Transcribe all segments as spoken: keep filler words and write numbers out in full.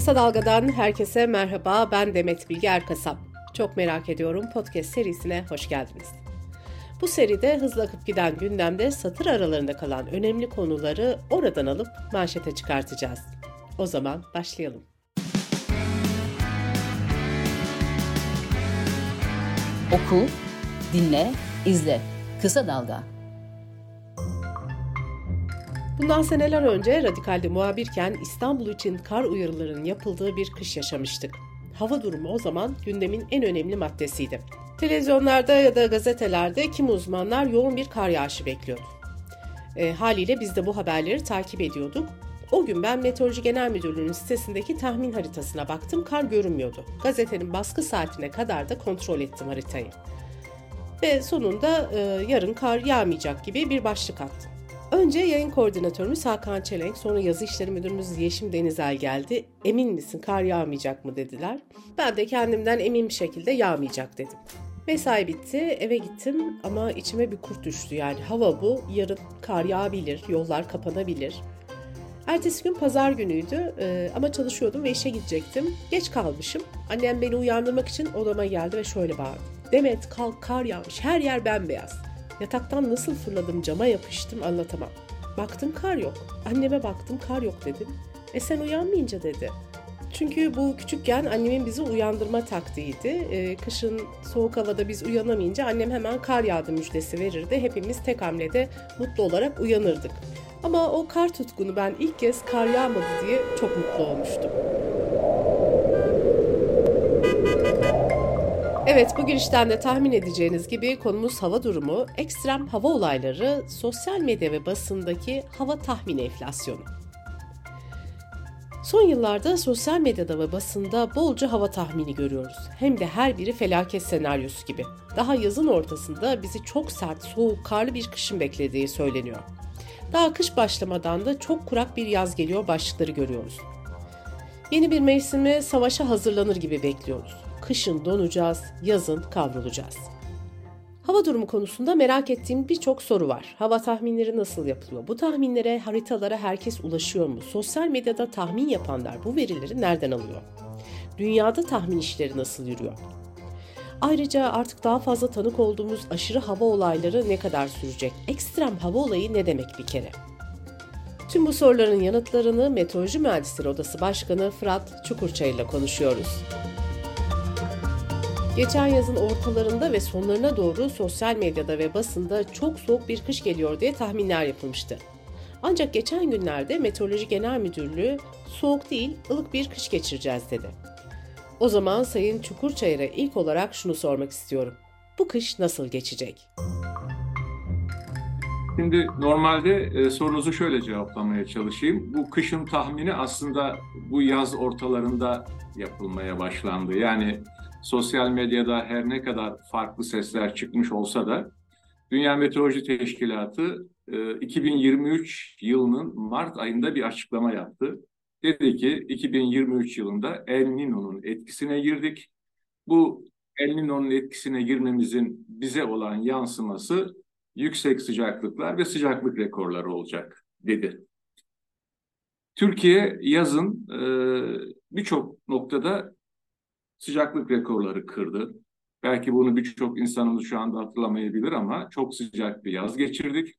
Kısa Dalga'dan herkese merhaba, ben Demet Bilge Erkasap. Çok Merak Ediyorum podcast serisine hoş geldiniz. Bu seride hızla akıp giden gündemde satır aralarında kalan önemli konuları oradan alıp manşete çıkartacağız. O zaman başlayalım. Oku, dinle, izle. Kısa Dalga. Bundan seneler önce Radikal'de muhabirken İstanbul için kar uyarılarının yapıldığı bir kış yaşamıştık. Hava durumu o zaman gündemin en önemli maddesiydi. Televizyonlarda ya da gazetelerde kimi uzmanlar yoğun bir kar yağışı bekliyordu. E, haliyle biz de bu haberleri takip ediyorduk. O gün ben Meteoroloji Genel Müdürlüğü'nün sitesindeki tahmin haritasına baktım, kar görünmüyordu. Gazetenin baskı saatine kadar da kontrol ettim haritayı. Ve sonunda e, yarın kar yağmayacak gibi bir başlık attım. Önce yayın koordinatörümüz Hakan Çelenk, sonra yazı işleri müdürümüz Yeşim Denizel geldi. Emin misin kar yağmayacak mı dediler. Ben de kendimden emin bir şekilde yağmayacak dedim. Mesai bitti, eve gittim ama içime bir kurt düştü. Yani hava bu, yarın kar yağabilir, yollar kapanabilir. Ertesi gün pazar günüydü ama çalışıyordum ve işe gidecektim. Geç kalmışım. Annem beni uyandırmak için odama geldi ve şöyle bağırdı. Demet kalk, kar yağmış, her yer bembeyaz. Yataktan nasıl fırladım, cama yapıştım, anlatamam. Baktım kar yok. Anneme baktım kar yok dedim. E sen uyanmayınca dedi. Çünkü bu küçükken annemin bizi uyandırma taktiğiydi. E, kışın soğuk havada biz uyanamayınca annem hemen kar yağdı müjdesi verirdi. Hepimiz tek hamlede mutlu olarak uyanırdık. Ama o kar tutkunu ben ilk kez kar yağmadı diye çok mutlu olmuştum. Evet, bu girişten de tahmin edeceğiniz gibi konumuz hava durumu, ekstrem hava olayları, sosyal medya ve basındaki hava tahmini enflasyonu. Son yıllarda sosyal medyada ve basında bolca hava tahmini görüyoruz. Hem de her biri felaket senaryosu gibi. Daha yazın ortasında bizi çok sert, soğuk, karlı bir kışın beklediği söyleniyor. Daha kış başlamadan da çok kurak bir yaz geliyor başlıkları görüyoruz. Yeni bir mevsime, savaşa hazırlanır gibi bekliyoruz. Kışın donacağız, yazın kavrulacağız. Hava durumu konusunda merak ettiğim birçok soru var. Hava tahminleri nasıl yapılıyor? Bu tahminlere, haritalara herkes ulaşıyor mu? Sosyal medyada tahmin yapanlar bu verileri nereden alıyor? Dünyada tahmin işleri nasıl yürüyor? Ayrıca artık daha fazla tanık olduğumuz aşırı hava olayları ne kadar sürecek? Ekstrem hava olayı ne demek bir kere? Tüm bu soruların yanıtlarını Meteoroloji Mühendisleri Odası Başkanı Fırat Çukurçayır ile konuşuyoruz. Geçen yazın ortalarında ve sonlarına doğru sosyal medyada ve basında çok soğuk bir kış geliyor diye tahminler yapılmıştı. Ancak geçen günlerde Meteoroloji Genel Müdürlüğü soğuk değil, ılık bir kış geçireceğiz dedi. O zaman Sayın Çukurçayır'a ilk olarak şunu sormak istiyorum. Bu kış nasıl geçecek? Şimdi normalde e, sorunuzu şöyle cevaplamaya çalışayım. Bu kışın tahmini aslında bu yaz ortalarında yapılmaya başlandı. Yani sosyal medyada her ne kadar farklı sesler çıkmış olsa da Dünya Meteoroloji Teşkilatı iki bin yirmi üç yılının Mart ayında bir açıklama yaptı. Dedi ki iki bin yirmi üç yılında El Niño'nun etkisine girdik. Bu El Niño'nun etkisine girmemizin bize olan yansıması yüksek sıcaklıklar ve sıcaklık rekorları olacak dedi. Türkiye yazın e, birçok noktada sıcaklık rekorları kırdı. Belki bunu birçok insanımız şu anda hatırlamayabilir ama çok sıcak bir yaz geçirdik.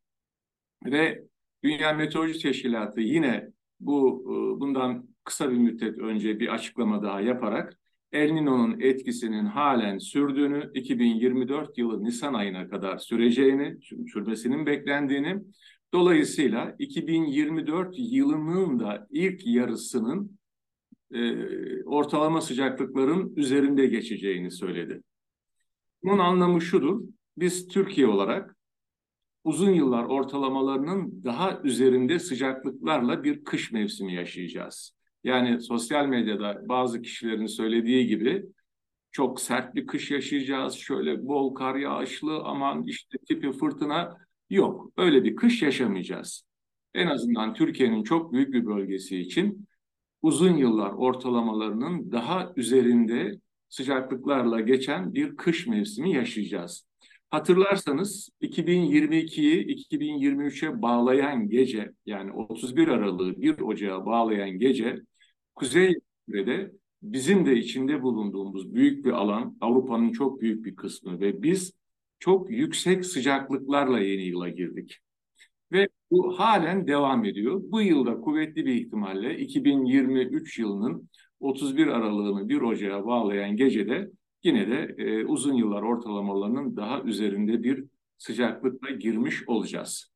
Ve Dünya Meteoroloji Teşkilatı yine bu bundan kısa bir müddet önce bir açıklama daha yaparak El Niño'nun etkisinin halen sürdüğünü, iki bin yirmi dört yılı Nisan ayına kadar süreceğini, sürmesinin beklendiğini, dolayısıyla iki bin yirmi dört yılının da ilk yarısının ortalama sıcaklıkların üzerinde geçeceğini söyledi. Bunun anlamı şudur, biz Türkiye olarak uzun yıllar ortalamalarının daha üzerinde sıcaklıklarla bir kış mevsimi yaşayacağız. Yani sosyal medyada bazı kişilerin söylediği gibi çok sert bir kış yaşayacağız, şöyle bol kar yağışlı, aman işte tipi fırtına, yok. Öyle bir kış yaşamayacağız. En azından Türkiye'nin çok büyük bir bölgesi için uzun yıllar ortalamalarının daha üzerinde sıcaklıklarla geçen bir kış mevsimi yaşayacağız. Hatırlarsanız iki bin yirmi ikiyi iki bin yirmi üçe bağlayan gece, yani otuz bir Aralık'ı bir Ocağa bağlayan gece, Kuzey sürede bizim de içinde bulunduğumuz büyük bir alan, Avrupa'nın çok büyük bir kısmı ve biz çok yüksek sıcaklıklarla yeni yıla girdik. Ve bu halen devam ediyor. Bu yılda kuvvetli bir ihtimalle iki bin yirmi üç yılının otuz bir Aralık'ını bir Ocağa bağlayan gecede yine de e, uzun yıllar ortalamalarının daha üzerinde bir sıcaklıkla girmiş olacağız.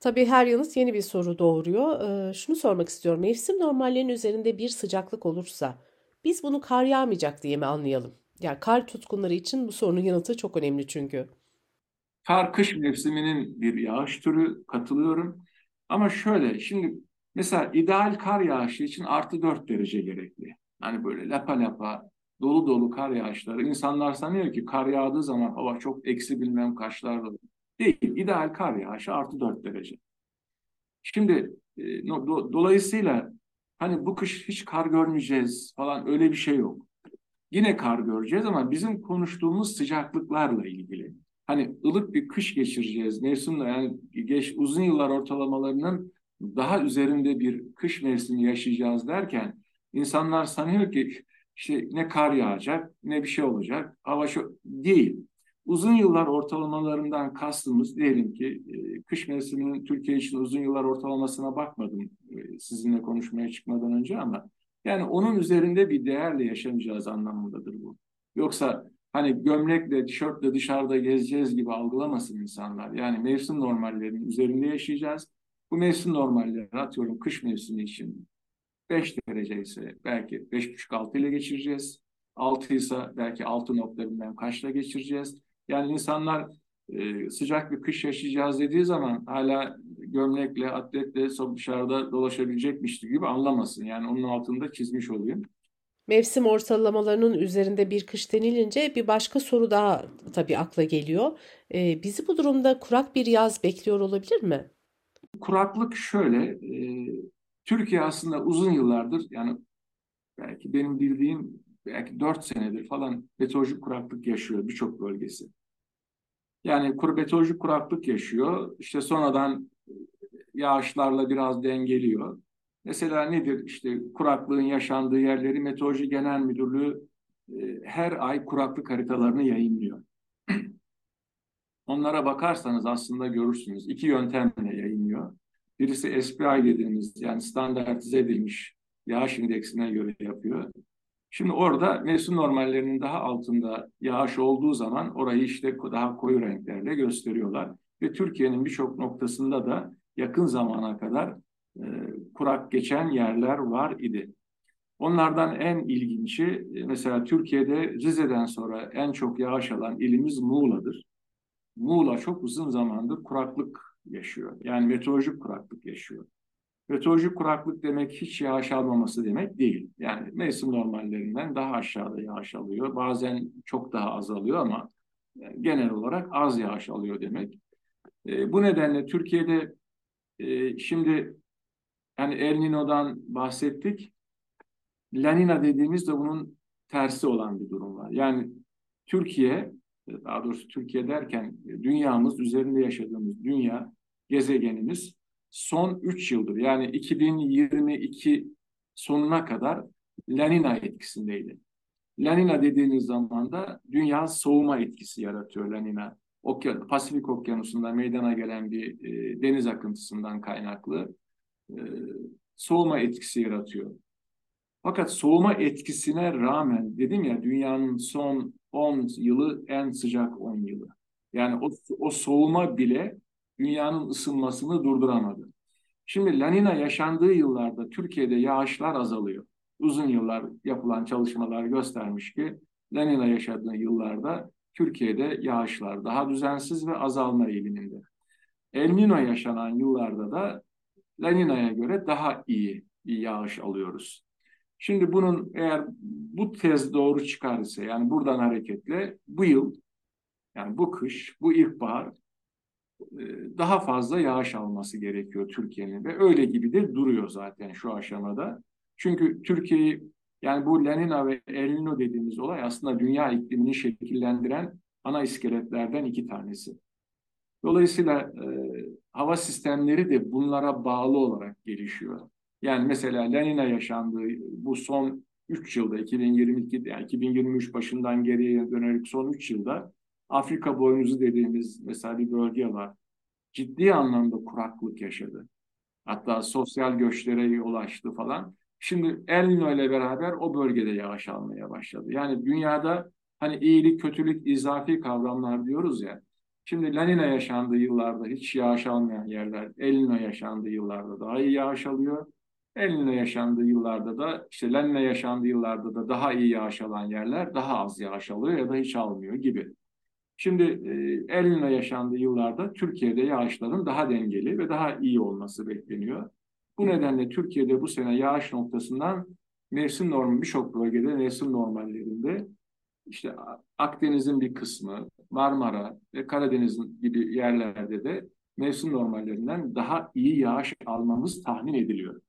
Tabii her yılınız yeni bir soru doğuruyor. Ee, şunu sormak istiyorum. Mevsim normallerinin üzerinde bir sıcaklık olursa biz bunu kar yağmayacak diye mi anlayalım? Yani kar tutkunları için bu sorunun yanıtı çok önemli çünkü. Kar kış mevsiminin bir yağış türü, katılıyorum. Ama şöyle, şimdi mesela ideal kar yağışı için artı dört derece gerekli. Hani böyle lapa lapa dolu dolu kar yağışları. İnsanlar sanıyor ki kar yağdığı zaman hava çok eksi bilmem kaçlarda. Değil. İdeal kar yağışı artı dört derece. Şimdi e, do, dolayısıyla hani bu kış hiç kar görmeyeceğiz falan, öyle bir şey yok. Yine kar göreceğiz ama bizim konuştuğumuz sıcaklıklarla ilgili. Hani ılık bir kış geçireceğiz. Mevsimle yani geç, uzun yıllar ortalamalarının daha üzerinde bir kış mevsimi yaşayacağız derken insanlar sanıyor ki işte ne kar yağacak ne bir şey olacak. Hava şu değil. Uzun yıllar ortalamalarından kastımız, diyelim ki e, kış mevsiminin Türkiye için uzun yıllar ortalamasına bakmadım e, sizinle konuşmaya çıkmadan önce, ama yani onun üzerinde bir değerle yaşanacağız anlamındadır bu. Yoksa hani gömlekle, tişörtle dışarıda gezeceğiz gibi algılamasın insanlar. Yani mevsim normallerinin üzerinde yaşayacağız. Bu mevsim normalleri, atıyorum kış mevsimi için beş derece ise belki beş buçuk altı ile geçireceğiz. altı ise belki altı noktalarından kaçla geçireceğiz. Yani insanlar e, sıcak bir kış yaşayacağız dediği zaman hala gömlekle, atletle dışarıda dolaşabilecekmiş gibi anlamasın. Yani onun altında çizmiş olayım. Mevsim ortalamalarının üzerinde bir kış denilince bir başka soru daha tabii akla geliyor. E, bizi bu durumda kurak bir yaz bekliyor olabilir mi? Kuraklık şöyle, e, Türkiye aslında uzun yıllardır, yani belki benim bildiğim belki dört senedir falan meteorolojik kuraklık yaşıyor birçok bölgesi. Yani meteorolojik kuraklık yaşıyor. İşte sonradan yağışlarla biraz dengeliyor. Mesela nedir? İşte kuraklığın yaşandığı yerleri Meteoroloji Genel Müdürlüğü e, her ay kuraklık haritalarını yayınlıyor. Onlara bakarsanız aslında görürsünüz. İki yöntemle yayınlıyor. Birisi S P I dediğimiz, yani standartize edilmiş yağış indeksine göre yapıyor. Şimdi orada mevsim normallerinin daha altında yağış olduğu zaman orayı işte daha koyu renklerle gösteriyorlar. Ve Türkiye'nin birçok noktasında da yakın zamana kadar e, kurak geçen yerler var idi. Onlardan en ilginci, mesela Türkiye'de Rize'den sonra en çok yağış alan ilimiz Muğla'dır. Muğla çok uzun zamandır kuraklık yaşıyor. Yani meteorolojik kuraklık yaşıyor. Meteorolojik kuraklık demek hiç yağış almaması demek değil. Yani mevsim normallerinden daha aşağıda yağış alıyor. Bazen çok daha az alıyor ama genel olarak az yağış alıyor demek. E, bu nedenle Türkiye'de e, şimdi yani El Niño'dan bahsettik. La Niña dediğimiz de bunun tersi olan bir durum var. Yani Türkiye, daha doğrusu Türkiye derken dünyamız, üzerinde yaşadığımız dünya, gezegenimiz son üç yıldır, yani iki bin yirmi iki sonuna kadar La Niña etkisindeydi. La Niña dediğiniz zaman da dünya soğuma etkisi yaratıyor La Niña. Okyan, Pasifik Okyanusu'nda meydana gelen bir e, deniz akıntısından kaynaklı e, soğuma etkisi yaratıyor. Fakat soğuma etkisine rağmen, dedim ya, dünyanın son on yılı en sıcak on yılı. Yani o, o soğuma bile dünyanın ısınmasını durduramadı. Şimdi La Niña yaşandığı yıllarda Türkiye'de yağışlar azalıyor. Uzun yıllar yapılan çalışmalar göstermiş ki La Niña yaşadığı yıllarda Türkiye'de yağışlar daha düzensiz ve azalma eğiliminde. El Niño yaşanan yıllarda da La Niña'ya göre daha iyi bir yağış alıyoruz. Şimdi bunun, eğer bu tez doğru çıkarsa, yani buradan hareketle bu yıl, yani bu kış, bu ilkbahar daha fazla yağış alması gerekiyor Türkiye'nin ve öyle gibi de duruyor zaten şu aşamada. Çünkü Türkiye'yi, yani bu La Niña ve El Niño dediğimiz olay aslında dünya iklimini şekillendiren ana iskeletlerden iki tanesi. Dolayısıyla e, hava sistemleri de bunlara bağlı olarak gelişiyor. Yani mesela La Niña yaşandığı bu son üç yılda, iki bin yirmi iki, yani iki bin yirmi üç başından geriye dönerek son üç yılda Afrika boynuzu dediğimiz mesela bir bölge var. Ciddi anlamda kuraklık yaşadı. Hatta sosyal göçlere yol açtı falan. Şimdi El Niño ile beraber o bölgede yağış almaya başladı. Yani dünyada hani iyilik, kötülük, izafi kavramlar diyoruz ya. Şimdi La Niña yaşandığı yıllarda hiç yağış almayan yerler, El Niño yaşandığı yıllarda daha iyi yağış alıyor. El Niño yaşandığı yıllarda da, işte La Niña yaşandığı yıllarda da daha iyi yağış alan yerler daha az yağış alıyor ya da hiç almıyor gibi. Şimdi El Niño yaşandığı yıllarda Türkiye'de yağışların daha dengeli ve daha iyi olması bekleniyor. Bu nedenle Türkiye'de bu sene yağış noktasından mevsim normu birçok bölgede mevsim normallerinde işte Akdeniz'in bir kısmı, Marmara ve Karadeniz'in gibi yerlerde de mevsim normallerinden daha iyi yağış almamız tahmin ediliyor.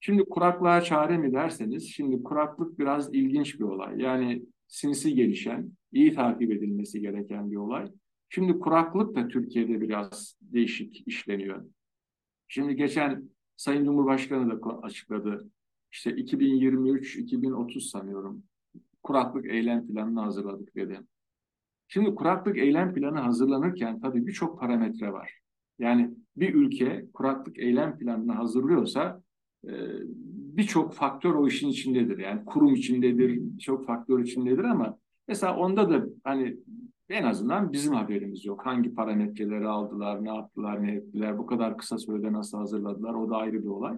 Şimdi kuraklığa çare mi derseniz, şimdi kuraklık biraz ilginç bir olay. Yani sinsi gelişen, iyi takip edilmesi gereken bir olay. Şimdi kuraklık da Türkiye'de biraz değişik işleniyor. Şimdi geçen Sayın Cumhurbaşkanı da açıkladı. İşte iki bin yirmi üç iki bin otuz sanıyorum kuraklık eylem planını hazırladık dedi. Şimdi kuraklık eylem planı hazırlanırken tabii birçok parametre var. Yani bir ülke kuraklık eylem planını hazırlıyorsa birçok faktör o işin içindedir. Yani kurum içindedir, birçok faktör içindedir ama mesela onda da hani en azından bizim haberimiz yok. Hangi parametreleri aldılar, ne yaptılar, ne ettiler, bu kadar kısa sürede nasıl hazırladılar, o da ayrı bir olay.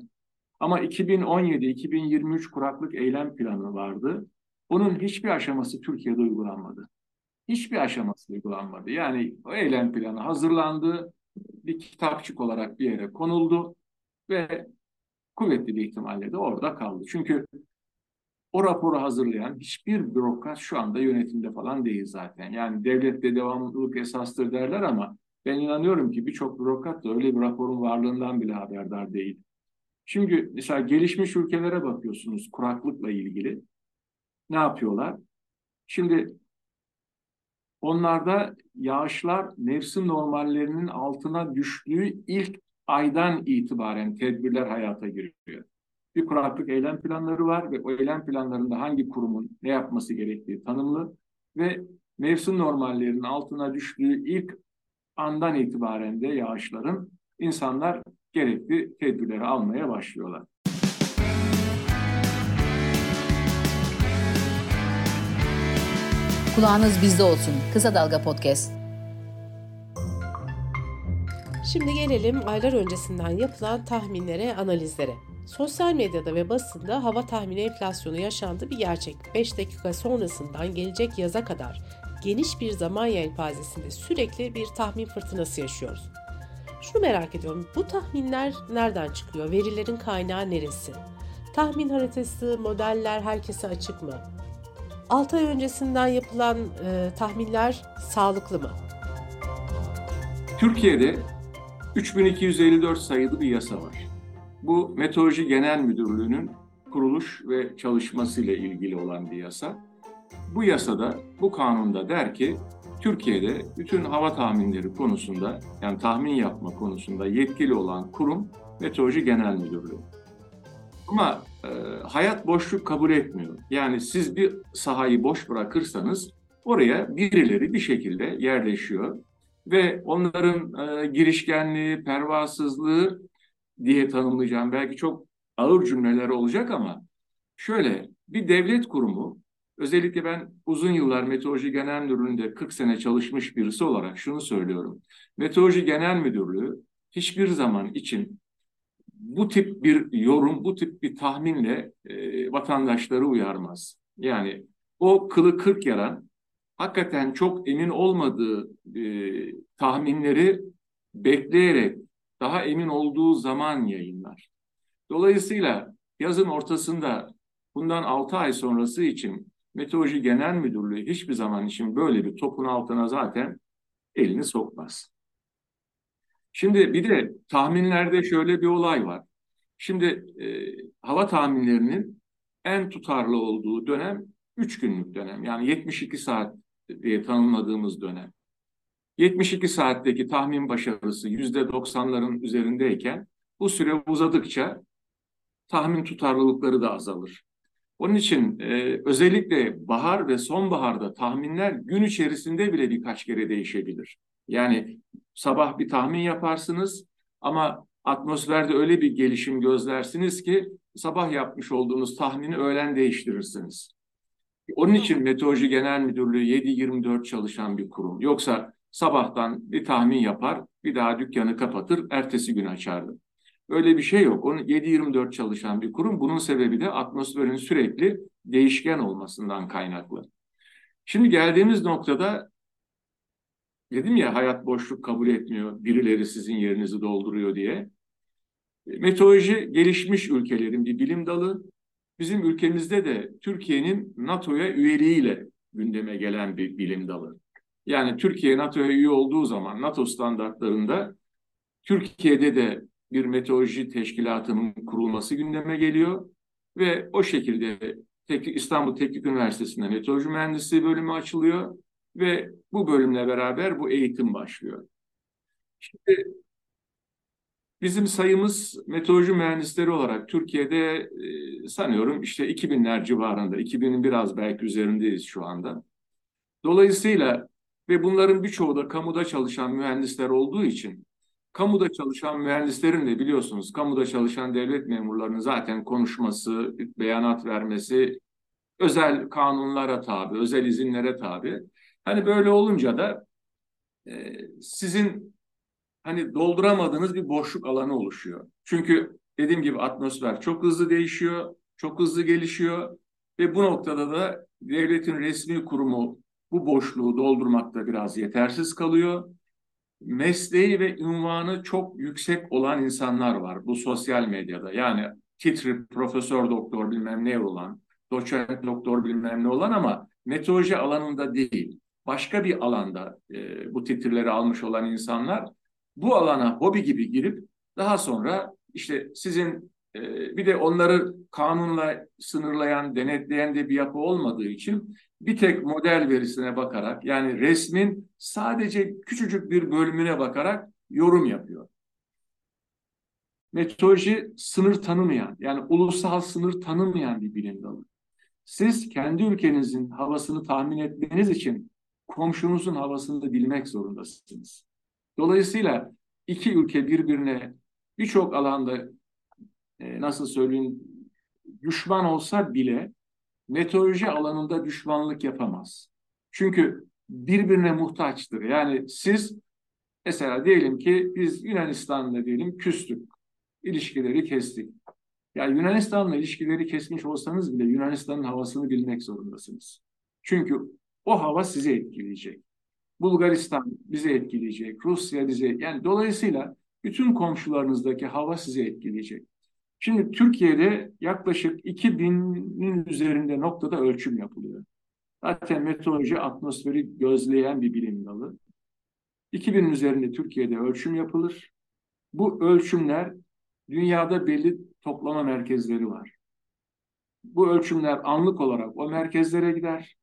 Ama iki bin on yedi iki bin yirmi üç kuraklık eylem planı vardı. Bunun hiçbir aşaması Türkiye'de uygulanmadı. Hiçbir aşaması uygulanmadı. Yani o eylem planı hazırlandı, bir kitapçık olarak bir yere konuldu ve kuvvetli bir ihtimalle de orada kaldı. Çünkü o raporu hazırlayan hiçbir bürokrat şu anda yönetimde falan değil zaten. Yani devlette devamlılık esastır derler ama ben inanıyorum ki birçok bürokrat da öyle bir raporun varlığından bile haberdar değil. Çünkü mesela gelişmiş ülkelere bakıyorsunuz kuraklıkla ilgili. Ne yapıyorlar? Şimdi onlarda yağışlar mevsim normallerinin altına düştüğü ilk aydan itibaren tedbirler hayata giriyor. Bir kuraklık eylem planları var ve o eylem planlarında hangi kurumun ne yapması gerektiği tanımlı ve mevsim normallerinin altına düştüğü ilk andan itibaren de yağışların insanlar gerekli tedbirleri almaya başlıyorlar. Kulağınız bizde olsun. Kısa Dalga Podcast. Şimdi gelelim aylar öncesinden yapılan tahminlere, analizlere. Sosyal medyada ve basında hava tahmini enflasyonu yaşandı bir gerçek. beş dakika sonrasından gelecek yaza kadar geniş bir zaman yelpazesinde sürekli bir tahmin fırtınası yaşıyoruz. Şunu merak ediyorum, bu tahminler nereden çıkıyor? Verilerin kaynağı neresi? Tahmin haritası, modeller herkese açık mı? altı ay öncesinden yapılan e, tahminler sağlıklı mı? Türkiye'de üç bin iki yüz elli dört sayılı bir yasa var. Bu Meteoroloji Genel Müdürlüğü'nün kuruluş ve çalışmasıyla ilgili olan bir yasa. Bu yasada, bu kanunda der ki, Türkiye'de bütün hava tahminleri konusunda, yani tahmin yapma konusunda yetkili olan kurum Meteoroloji Genel Müdürlüğü. Ama e, hayat boşluk kabul etmiyor. Yani siz bir sahayı boş bırakırsanız oraya birileri bir şekilde yerleşiyor. Ve onların e, girişkenliği, pervasızlığı diye tanımlayacağım. Belki çok ağır cümleler olacak ama şöyle bir devlet kurumu, özellikle ben uzun yıllar Meteoroloji Genel Müdürlüğü'nde kırk sene çalışmış birisi olarak şunu söylüyorum. Meteoroloji Genel Müdürlüğü hiçbir zaman için bu tip bir yorum, bu tip bir tahminle e, vatandaşları uyarmaz. Yani o kılı kırk yaran, hakikaten çok emin olmadığı e, tahminleri bekleyerek daha emin olduğu zaman yayınlar. Dolayısıyla yazın ortasında bundan altı ay sonrası için Meteoroloji Genel Müdürlüğü hiçbir zaman için böyle bir topun altına zaten elini sokmaz. Şimdi bir de tahminlerde şöyle bir olay var. Şimdi e, hava tahminlerinin en tutarlı olduğu dönem üç günlük dönem. Yani yetmiş iki saat diye tanımladığımız dönem. yetmiş iki saatteki tahmin başarısı yüzde doksanların üzerindeyken bu süre uzadıkça tahmin tutarlılıkları da azalır. Onun için e, özellikle bahar ve sonbaharda tahminler gün içerisinde bile birkaç kere değişebilir. Yani sabah bir tahmin yaparsınız ama atmosferde öyle bir gelişim gözlersiniz ki sabah yapmış olduğunuz tahmini öğlen değiştirirsiniz. Onun için Meteoroloji Genel Müdürlüğü yedi yirmi dört çalışan bir kurum. Yoksa sabahtan bir tahmin yapar, bir daha dükkanı kapatır, ertesi gün açardı. Öyle bir şey yok. Onun yedi yirmi dört çalışan bir kurum. Bunun sebebi de atmosferin sürekli değişken olmasından kaynaklı. Şimdi geldiğimiz noktada dedim ya, hayat boşluk kabul etmiyor. Birileri sizin yerinizi dolduruyor diye. Meteoroloji gelişmiş ülkelerin bir bilim dalı. Bizim ülkemizde de Türkiye'nin NATO'ya üyeliğiyle gündeme gelen bir bilim dalı. Yani Türkiye NATO'ya üye olduğu zaman NATO standartlarında Türkiye'de de bir meteoroloji teşkilatının kurulması gündeme geliyor ve o şekilde İstanbul Teknik Üniversitesi'nde Meteoroloji Mühendisliği bölümü açılıyor ve bu bölümle beraber bu eğitim başlıyor. Şimdi bizim sayımız meteoroloji mühendisleri olarak Türkiye'de e, sanıyorum işte iki binler civarında, iki binin biraz belki üzerindeyiz şu anda. Dolayısıyla ve bunların birçoğu da kamuda çalışan mühendisler olduğu için, kamuda çalışan mühendislerin de biliyorsunuz, kamuda çalışan devlet memurlarının zaten konuşması, beyanat vermesi özel kanunlara tabi, özel izinlere tabi. Hani böyle olunca da e, sizin hani dolduramadığınız bir boşluk alanı oluşuyor. Çünkü dediğim gibi atmosfer çok hızlı değişiyor, çok hızlı gelişiyor ve bu noktada da devletin resmi kurumu bu boşluğu doldurmakta biraz yetersiz kalıyor. Mesleği ve unvanı çok yüksek olan insanlar var bu sosyal medyada. Yani titri profesör doktor bilmem ne olan, doçent doktor bilmem ne olan ama meteoroloji alanında değil, başka bir alanda e, bu titrileri almış olan insanlar bu alana hobi gibi girip daha sonra işte sizin e, bir de onları kanunla sınırlayan, denetleyen de bir yapı olmadığı için bir tek model verisine bakarak, yani resmin sadece küçücük bir bölümüne bakarak yorum yapıyor. Meteoroloji sınır tanımayan, yani ulusal sınır tanımayan bir bilim dalı. Siz kendi ülkenizin havasını tahmin etmeniz için komşunuzun havasını da bilmek zorundasınız. Dolayısıyla iki ülke birbirine birçok alanda e, nasıl söyleyeyim düşman olsa bile meteoroloji alanında düşmanlık yapamaz. Çünkü birbirine muhtaçtır. Yani siz mesela diyelim ki biz Yunanistan'la diyelim küstük, ilişkileri kestik. Yani Yunanistan'la ilişkileri kesmiş olsanız bile Yunanistan'ın havasını bilmek zorundasınız. Çünkü o hava sizi etkileyecek. Bulgaristan bizi etkileyecek, Rusya bizi, yani dolayısıyla bütün komşularınızdaki hava sizi etkileyecek. Şimdi Türkiye'de yaklaşık iki binin üzerinde noktada ölçüm yapılıyor. Zaten meteoroloji atmosferi gözleyen bir bilim dalı. iki binin üzerinde Türkiye'de ölçüm yapılır. Bu ölçümler dünyada belli toplama merkezleri var. Bu ölçümler anlık olarak o merkezlere gider.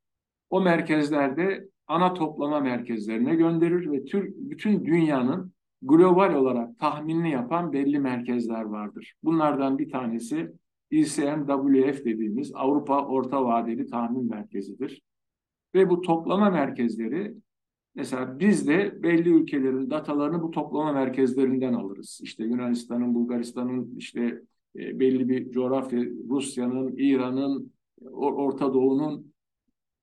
O merkezlerde ana toplama merkezlerine gönderir ve tür, bütün dünyanın global olarak tahminini yapan belli merkezler vardır. Bunlardan bir tanesi E C M W F dediğimiz Avrupa Orta Vadeli Tahmin Merkezi'dir. Ve bu toplama merkezleri, mesela biz de belli ülkelerin datalarını bu toplama merkezlerinden alırız. İşte Yunanistan'ın, Bulgaristan'ın, işte e, belli bir coğrafya, Rusya'nın, İran'ın, Orta Doğu'nun,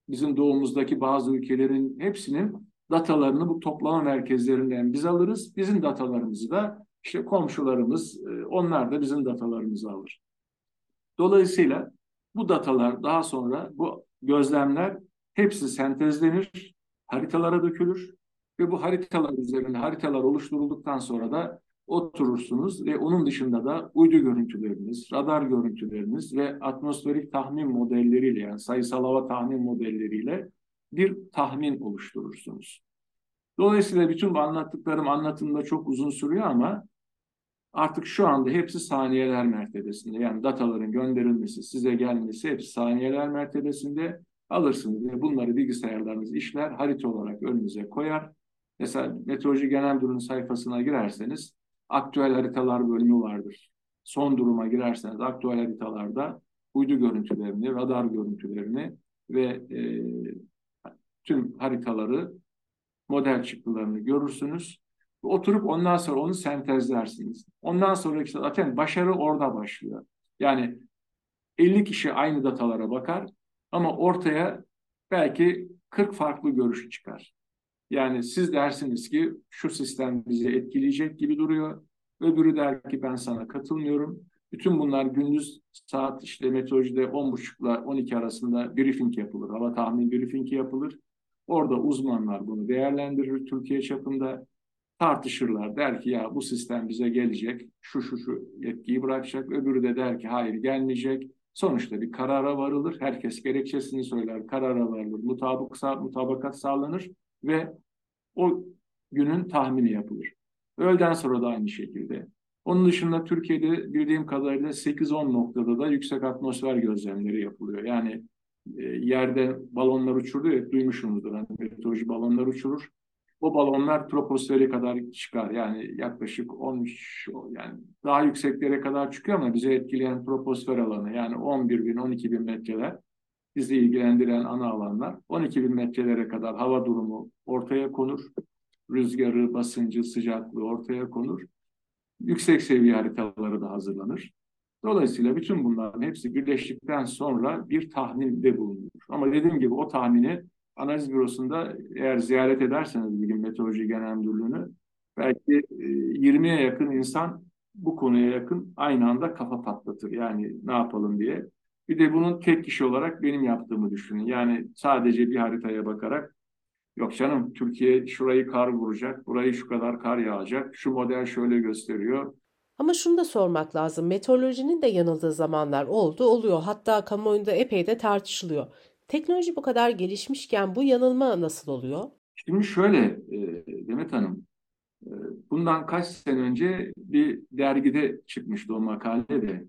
bizim doğumuzdaki bazı ülkelerin hepsinin datalarını bu toplama merkezlerinden biz alırız. Bizim datalarımızı da işte komşularımız, onlar da bizim datalarımızı alır. Dolayısıyla bu datalar daha sonra, bu gözlemler hepsi sentezlenir, haritalara dökülür ve bu haritalar üzerine haritalar oluşturulduktan sonra da oturursunuz ve onun dışında da uydu görüntüleriniz, radar görüntüleriniz ve atmosferik tahmin modelleriyle, yani sayısal hava tahmin modelleriyle bir tahmin oluşturursunuz. Dolayısıyla bütün bu anlattıklarım anlatımda çok uzun sürüyor ama artık şu anda hepsi saniyeler mertebesinde. Yani dataların gönderilmesi, size gelmesi hepsi saniyeler mertebesinde, alırsınız ve bunları bilgisayarlarınız işler, harita olarak önünüze koyar. Mesela Meteoroloji Genel Müdürlüğü'nün sayfasına girerseniz aktüel haritalar bölümü vardır. son duruma girerseniz aktüel haritalarda uydu görüntülerini, radar görüntülerini ve e, tüm haritaları, model çıktılarını görürsünüz. Oturup ondan sonra onu sentezlersiniz. Ondan sonraki zaten başarı orada başlıyor. Yani elli kişi aynı datalara bakar ama ortaya belki kırk farklı görüş çıkar. Yani siz dersiniz ki şu sistem bizi etkileyecek gibi duruyor. Öbürü der ki ben sana katılmıyorum. Bütün bunlar gündüz saat işte meteorolojide on buçukla on iki arasında briefing yapılır. Hava tahmin briefingi yapılır. Orada uzmanlar bunu değerlendirir Türkiye çapında. Tartışırlar. Der ki ya bu sistem bize gelecek. Şu şu şu etkiyi bırakacak. Öbürü de der ki hayır gelmeyecek. Sonuçta bir karara varılır. Herkes gerekçesini söyler. Karara varılır. Mutabık, mutabakat sağlanır ve o günün tahmini yapılır. Öğleden sonra da aynı şekilde. Onun dışında Türkiye'de bildiğim kadarıyla sekiz on noktada da yüksek atmosfer gözlemleri yapılıyor. Yani e, yerde balonlar uçuruyor. Duymuşsunuzdur. Yani meteoroloji balonlar uçurur. O balonlar troposfere kadar çıkar. Yani yaklaşık on üç, yani daha yükseklere kadar çıkıyor ama bizi etkileyen troposfer alanı, yani on bir bin on iki bin metreler bizi ilgilendiren ana alanlar. on iki bin metrelere kadar hava durumu ortaya konur. Rüzgarı, basıncı, sıcaklığı ortaya konur. Yüksek seviye haritaları da hazırlanır. Dolayısıyla bütün bunların hepsi birleştikten sonra bir tahminde bulunur. Ama dediğim gibi o tahmini Analiz Bürosu'nda eğer ziyaret ederseniz bugün Meteoroloji Genel Müdürlüğü'nü belki yirmiye yakın insan bu konuya yakın aynı anda kafa patlatır. Yani ne yapalım diye. Bir de bunun tek kişi olarak benim yaptığımı düşünün. Yani sadece bir haritaya bakarak yok canım Türkiye şurayı kar vuracak, burayı şu kadar kar yağacak, şu model şöyle gösteriyor. Ama şunu da sormak lazım. Meteorolojinin de yanıldığı zamanlar oldu, oluyor. Hatta kamuoyunda epey de tartışılıyor. Teknoloji bu kadar gelişmişken bu yanılma nasıl oluyor? Şimdi şöyle Demet Hanım, bundan kaç sene önce bir dergide çıkmıştı o makalede.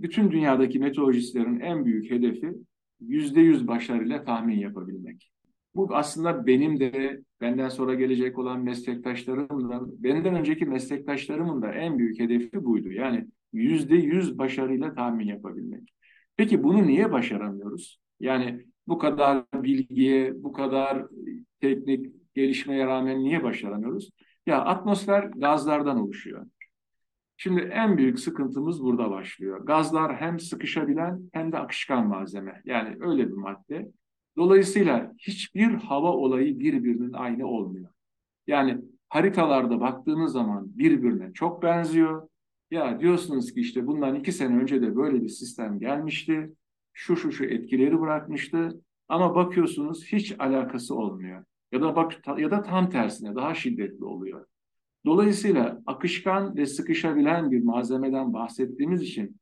Bütün dünyadaki meteorolojistlerin en büyük hedefi yüzde yüz başarıyla tahmin yapabilmek. Bu aslında benim de, benden sonra gelecek olan meslektaşlarımdan, benden önceki meslektaşlarımın da en büyük hedefi buydu. Yani yüzde yüz başarıyla tahmin yapabilmek. Peki bunu niye başaramıyoruz? Yani bu kadar bilgiye, bu kadar teknik gelişmeye rağmen niye başaramıyoruz? Ya atmosfer gazlardan oluşuyor. Şimdi en büyük sıkıntımız burada başlıyor. Gazlar hem sıkışabilen hem de akışkan malzeme. Yani öyle bir madde. Dolayısıyla hiçbir hava olayı birbirinin aynı olmuyor. Yani haritalarda baktığınız zaman birbirine çok benziyor. Ya diyorsunuz ki işte bundan iki sene önce de böyle bir sistem gelmişti. Şu şu şu etkileri bırakmıştı ama bakıyorsunuz hiç alakası olmuyor. Ya da bak ya da tam tersine daha şiddetli oluyor. Dolayısıyla akışkan ve sıkışabilen bir malzemeden bahsettiğimiz için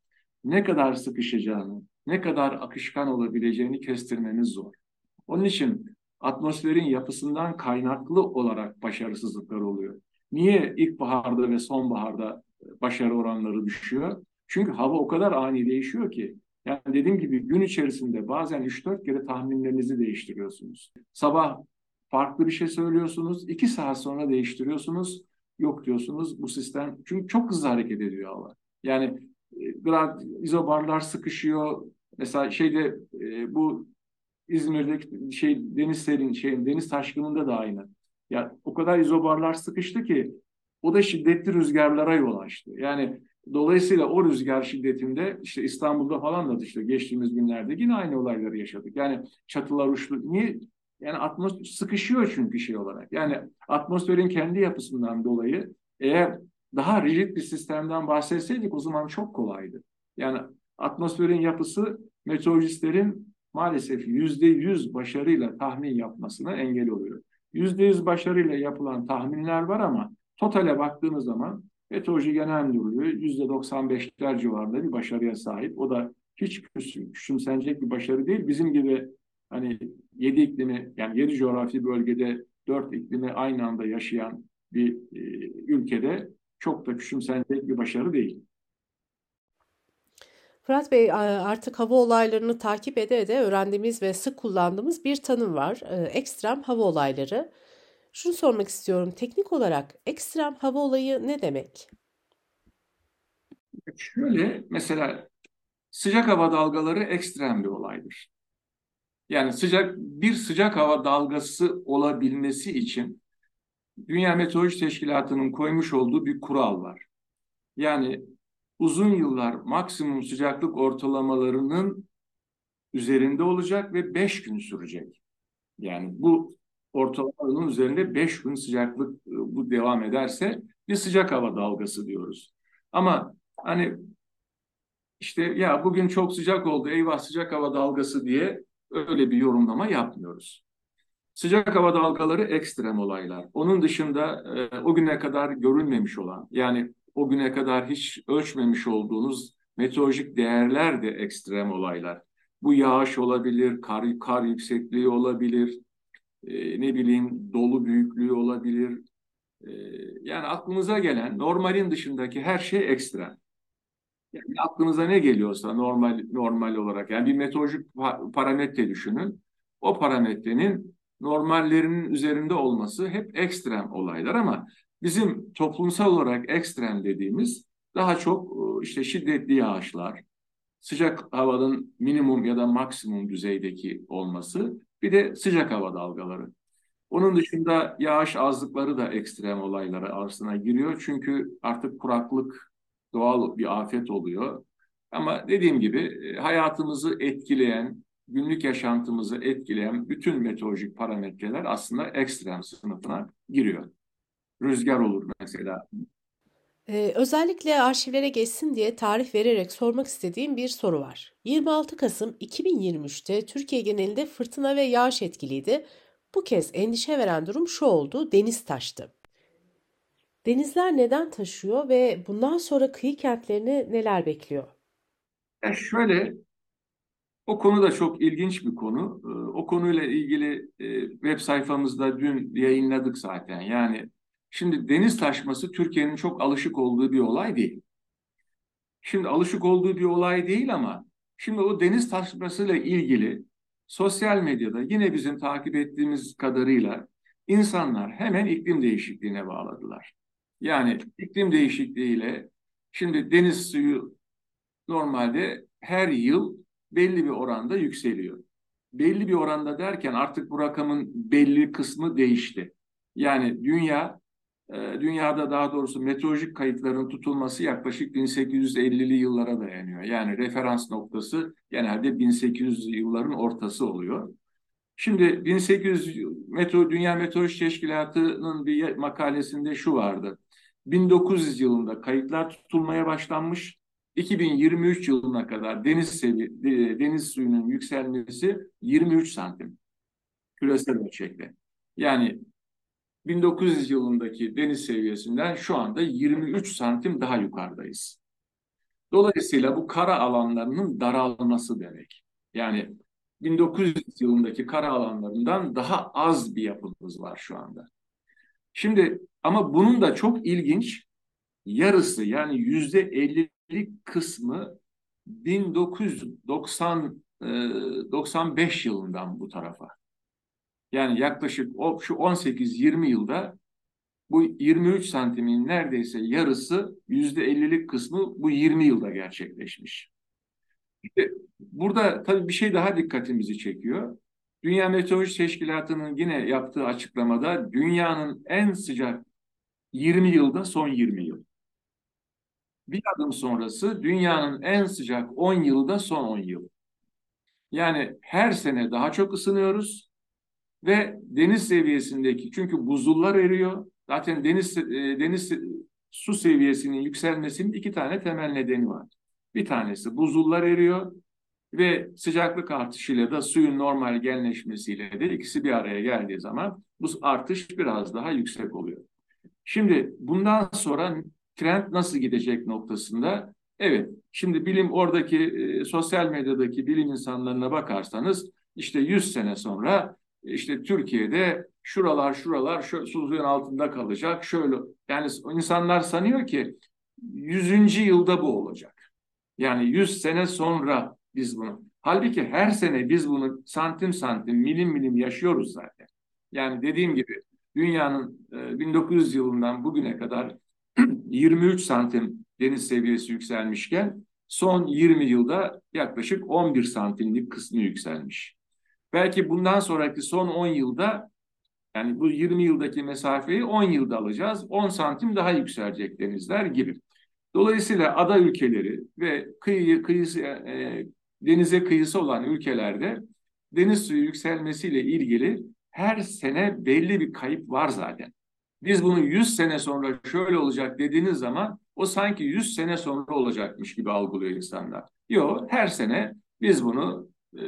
ne kadar sıkışacağını, ne kadar akışkan olabileceğini kestirmeniz zor. Onun için atmosferin yapısından kaynaklı olarak başarısızlıklar oluyor. Niye ilkbaharda ve sonbaharda başarı oranları düşüyor? Çünkü hava o kadar ani değişiyor ki. Yani dediğim gibi gün içerisinde bazen üç dört kere tahminlerinizi değiştiriyorsunuz. Sabah farklı bir şey söylüyorsunuz, iki saat sonra değiştiriyorsunuz. Yok diyorsunuz bu sistem, çünkü çok hızlı hareket ediyor hava. Yani biraz izobarlar sıkışıyor. Mesela şeyde e, bu İzmir'deki şey deniz serin şeyin deniz taşkınında da aynı. Ya yani o kadar izobarlar sıkıştı ki o da şiddetli rüzgarlara yol açtı. Yani dolayısıyla o rüzgar şiddetinde işte İstanbul'da falan da işte geçtiğimiz günlerde yine aynı olayları yaşadık. Yani çatılar uçtu. Niye? Yani atmosfer sıkışıyor çünkü şey olarak. Yani atmosferin kendi yapısından dolayı eğer daha rigid bir sistemden bahsetseydik o zaman çok kolaydı. Yani atmosferin yapısı meteorolojistlerin maalesef yüzde yüz başarıyla tahmin yapmasına engel oluyor. Yüzde yüz başarıyla yapılan tahminler var ama totale baktığınız zaman Meteoroloji Genel Müdürlüğü yüzde doksan beşler civarında bir başarıya sahip. O da hiç küçümsenecek bir başarı değil. Bizim gibi hani yedi iklimi, yani yedi coğrafi bölgede dört iklimi aynı anda yaşayan bir e, ülkede çok da küçümsenecek bir başarı değil. Fırat Bey, artık hava olaylarını takip ede ede öğrendiğimiz ve sık kullandığımız bir tanım var. Ekstrem hava olayları. Şunu sormak istiyorum. Teknik olarak ekstrem hava olayı ne demek? Şöyle mesela sıcak hava dalgaları ekstrem bir olaydır. Yani sıcak bir sıcak hava dalgası olabilmesi için Dünya Meteoroloji Teşkilatı'nın koymuş olduğu bir kural var. Yani uzun yıllar maksimum sıcaklık ortalamalarının üzerinde olacak ve beş gün sürecek. Yani bu ortalamanın üzerinde beş gün sıcaklık bu devam ederse bir sıcak hava dalgası diyoruz. Ama hani işte ya bugün çok sıcak oldu, eyvah sıcak hava dalgası diye öyle bir yorumlama yapmıyoruz. Sıcak hava dalgaları ekstrem olaylar. Onun dışında e, o güne kadar görülmemiş olan, yani o güne kadar hiç ölçmemiş olduğunuz meteorolojik değerler de ekstrem olaylar. Bu yağış olabilir, kar, kar yüksekliği olabilir, e, ne bileyim dolu büyüklüğü olabilir. E, yani aklınıza gelen normalin dışındaki her şey ekstrem. Yani aklınıza ne geliyorsa normal normal olarak, yani bir meteorolojik parametre düşünün. O parametrenin normallerinin üzerinde olması hep ekstrem olaylar, ama bizim toplumsal olarak ekstrem dediğimiz daha çok işte şiddetli yağışlar, sıcak havanın minimum ya da maksimum düzeydeki olması, bir de sıcak hava dalgaları. Onun dışında yağış azlıkları da ekstrem olaylara arasına giriyor. Çünkü artık kuraklık doğal bir afet oluyor. Ama dediğim gibi hayatımızı etkileyen, günlük yaşantımızı etkileyen bütün meteorolojik parametreler aslında ekstrem sınıfına giriyor. Rüzgar olur mesela. Ee, özellikle arşivlere geçsin diye tarih vererek sormak istediğim bir soru var. yirmi altı Kasım iki bin yirmi üç'te Türkiye genelinde fırtına ve yağış etkiliydi. Bu kez endişe veren durum şu oldu: deniz taştı. Denizler neden taşıyor ve bundan sonra kıyı kentlerini neler bekliyor? Yani şöyle, o konu da çok ilginç bir konu. O konuyla ilgili web sayfamızda dün yayınladık zaten. Yani şimdi deniz taşması Türkiye'nin çok alışık olduğu bir olay değil. Şimdi alışık olduğu bir olay değil ama şimdi o deniz taşmasıyla ilgili sosyal medyada yine bizim takip ettiğimiz kadarıyla insanlar hemen iklim değişikliğine bağladılar. Yani iklim değişikliğiyle şimdi deniz suyu normalde her yıl belli bir oranda yükseliyor. Belli bir oranda derken artık bu rakamın belli kısmı değişti. Yani dünya, dünyada daha doğrusu meteorolojik kayıtların tutulması yaklaşık bin sekiz yüz ellili yıllara dayanıyor. Yani referans noktası genelde bin sekiz yüzlü yılların ortası oluyor. Şimdi bin sekiz yüz Meteo, Dünya Meteoroloji Teşkilatı'nın bir makalesinde şu vardı. bin dokuz yüz yılında kayıtlar tutulmaya başlanmış. iki bin yirmi üç yılına kadar deniz sevi deniz suyunun yükselmesi yirmi üç santim küresel ölçekte. Yani bin dokuz yüz yılındaki deniz seviyesinden şu anda yirmi üç santim daha yukarıdayız. Dolayısıyla bu kara alanlarının daralması demek. Yani bin dokuz yüz yılındaki kara alanlarından daha az bir yapımız var şu anda. Şimdi ama bunun da çok ilginç, yarısı yani yüzde ellilik kısmı bin dokuz yüz doksan doksan beş yılından bu tarafa. Yani yaklaşık o şu on sekiz yirmi yılda bu yirmi üç santimin neredeyse yarısı, yüzde ellilik kısmı bu yirmi yılda gerçekleşmiş. Burada tabii bir şey daha dikkatimizi çekiyor. Dünya Meteoroloji Teşkilatı'nın yine yaptığı açıklamada dünyanın en sıcak yirmi yılda son yirmi yıl. Bir adım sonrası dünyanın en sıcak on yılda son on yıl. Yani her sene daha çok ısınıyoruz ve deniz seviyesindeki, çünkü buzullar eriyor. Zaten deniz deniz su seviyesinin yükselmesinin iki tane temel nedeni var. Bir tanesi buzullar eriyor ve sıcaklık artışıyla da suyun normal genleşmesiyle de ikisi bir araya geldiği zaman bu artış biraz daha yüksek oluyor. Şimdi bundan sonra trend nasıl gidecek noktasında, evet, şimdi bilim oradaki e, sosyal medyadaki bilim insanlarına bakarsanız işte yüz sene sonra işte Türkiye'de şuralar şuralar şu, suyun altında kalacak, şöyle, yani insanlar sanıyor ki yüzüncü yılda bu olacak. Yani yüz sene sonra biz bunu, halbuki her sene biz bunu santim santim, milim milim yaşıyoruz zaten. Yani dediğim gibi dünyanın bin dokuz yüz yılından bugüne kadar yirmi üç santim deniz seviyesi yükselmişken son yirmi yılda yaklaşık on bir santimlik kısmı yükselmiş. Belki bundan sonraki son on yılda, yani bu yirmi yıldaki mesafeyi on yılda alacağız. on santim daha yükselecek denizler gibi. Dolayısıyla ada ülkeleri ve kıyı, kıyısı, e, denize kıyısı olan ülkelerde deniz suyu yükselmesiyle ilgili her sene belli bir kayıp var zaten. Biz bunu yüz sene sonra şöyle olacak dediğiniz zaman o sanki yüz sene sonra olacakmış gibi algılıyor insanlar. Yok, her sene biz bunu e,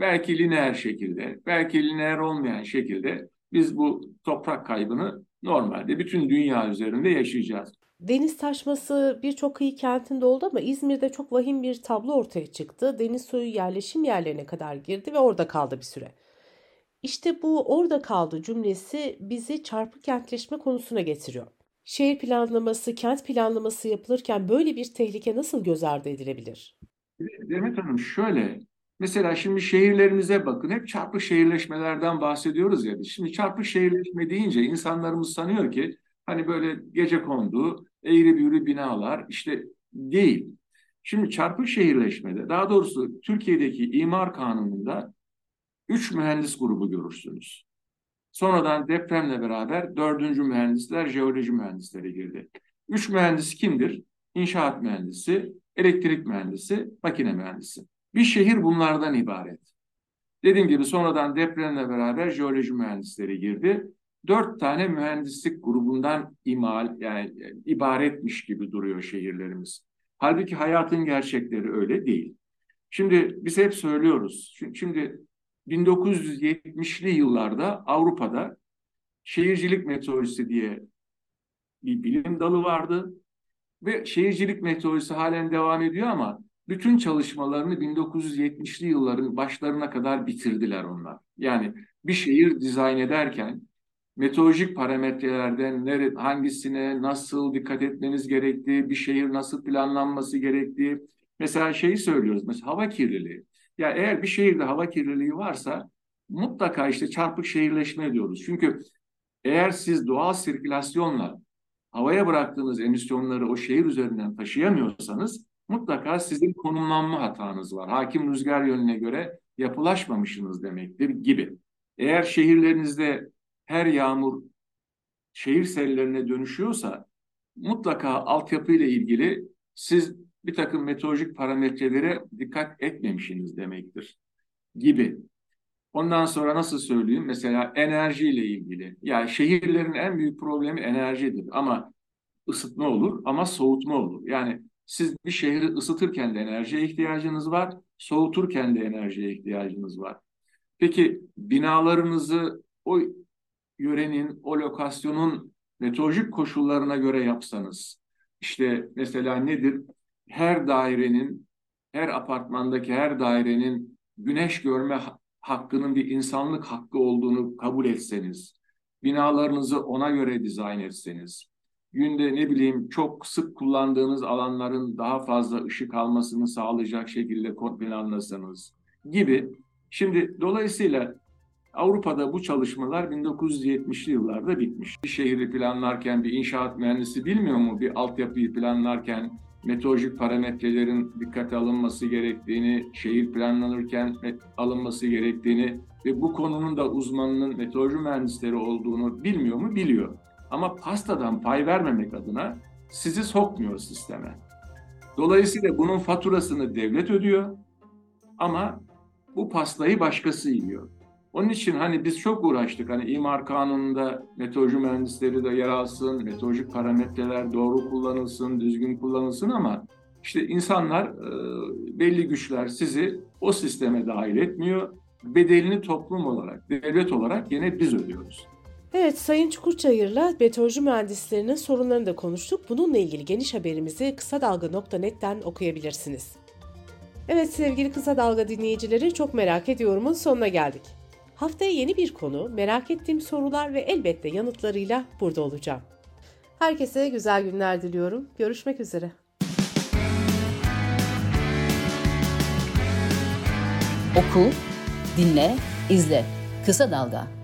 belki lineer şekilde, belki lineer olmayan şekilde biz bu toprak kaybını normalde bütün dünya üzerinde yaşayacağız. Deniz taşması birçok kıyı kentinde oldu ama İzmir'de çok vahim bir tablo ortaya çıktı. Deniz suyu yerleşim yerlerine kadar girdi ve orada kaldı bir süre. İşte bu "orada kaldı" cümlesi bizi çarpı kentleşme konusuna getiriyor. Şehir planlaması, kent planlaması yapılırken böyle bir tehlike nasıl göz ardı edilebilir? Demet Hanım, şöyle, mesela şimdi şehirlerimize bakın, hep çarpı şehirleşmelerden bahsediyoruz ya. Şimdi çarpı şehirleşme deyince insanlarımız sanıyor ki hani böyle gecekondu, eğri büğrü binalar, işte değil. Şimdi çarpı şehirleşmede, daha doğrusu Türkiye'deki imar kanununda üç mühendis grubu görürsünüz. Sonradan depremle beraber dördüncü mühendisler, jeoloji mühendisleri girdi. Üç mühendis kimdir? İnşaat mühendisi, elektrik mühendisi, makine mühendisi. Bir şehir bunlardan ibaret. Dediğim gibi sonradan depremle beraber jeoloji mühendisleri girdi. Dört tane mühendislik grubundan imal, yani ibaretmiş gibi duruyor şehirlerimiz. Halbuki hayatın gerçekleri öyle değil. Şimdi biz hep söylüyoruz. Şimdi bin dokuz yüz yetmişli yıllarda Avrupa'da şehircilik meteorolojisi diye bir bilim dalı vardı. Ve şehircilik meteorolojisi halen devam ediyor ama bütün çalışmalarını bin dokuz yüz yetmişli yılların başlarına kadar bitirdiler onlar. Yani bir şehir dizayn ederken meteorolojik parametrelerden nere, hangisine nasıl dikkat etmeniz gerektiği, bir şehir nasıl planlanması gerektiği. Mesela şeyi söylüyoruz, mesela hava kirliliği. Ya eğer bir şehirde hava kirliliği varsa mutlaka işte çarpık şehirleşme diyoruz. Çünkü eğer siz doğal sirkülasyonla havaya bıraktığınız emisyonları o şehir üzerinden taşıyamıyorsanız mutlaka sizin konumlanma hatanız var. Hakim rüzgar yönüne göre yapılaşmamışsınız demektir gibi. Eğer şehirlerinizde her yağmur şehir sellerine dönüşüyorsa mutlaka altyapıyla ilgili siz bir takım meteorolojik parametrelere dikkat etmemişsiniz demektir gibi. Ondan sonra nasıl söyleyeyim? Mesela enerjiyle ilgili. Yani şehirlerin en büyük problemi enerjidir. Ama ısıtma olur ama soğutma olur. Yani siz bir şehri ısıtırken de enerjiye ihtiyacınız var, soğuturken de enerjiye ihtiyacınız var. Peki binalarınızı o yörenin, o lokasyonun meteorolojik koşullarına göre yapsanız, işte mesela nedir? Her dairenin, her apartmandaki her dairenin güneş görme hakkının bir insanlık hakkı olduğunu kabul etseniz, binalarınızı ona göre dizayn etseniz, günde ne bileyim çok sık kullandığınız alanların daha fazla ışık almasını sağlayacak şekilde planlasanız gibi. Şimdi dolayısıyla Avrupa'da bu çalışmalar bin dokuz yüz yetmişli yıllarda bitmiş. Bir şehri planlarken bir inşaat mühendisi bilmiyor mu? Bir altyapıyı planlarken meteorolojik parametrelerin dikkate alınması gerektiğini, şehir planlanırken alınması gerektiğini ve bu konunun da uzmanının meteoroloji mühendisleri olduğunu bilmiyor mu? Biliyor. Ama pastadan pay vermemek adına sizi sokmuyor sisteme. Dolayısıyla bunun faturasını devlet ödüyor ama bu pastayı başkası yiyor. Onun için hani biz çok uğraştık. Hani imar kanununda meteoroloji mühendisleri de yer alsın, meteorolojik parametreler doğru kullanılsın, düzgün kullanılsın ama işte insanlar, belli güçler sizi o sisteme dahil etmiyor. Bedelini toplum olarak, devlet olarak yine biz ödüyoruz. Evet, Sayın Çukurçayır'la meteoroloji mühendislerinin sorunlarını da konuştuk. Bununla ilgili geniş haberimizi kısa dalga nokta net'ten okuyabilirsiniz. Evet sevgili Kısa Dalga dinleyicileri, Çok Merak Ediyorum'un sonuna geldik. Haftaya yeni bir konu, merak ettiğim sorular ve elbette yanıtlarıyla burada olacağım. Herkese güzel günler diliyorum. Görüşmek üzere. Oku, dinle, izle. Kısa Dalga.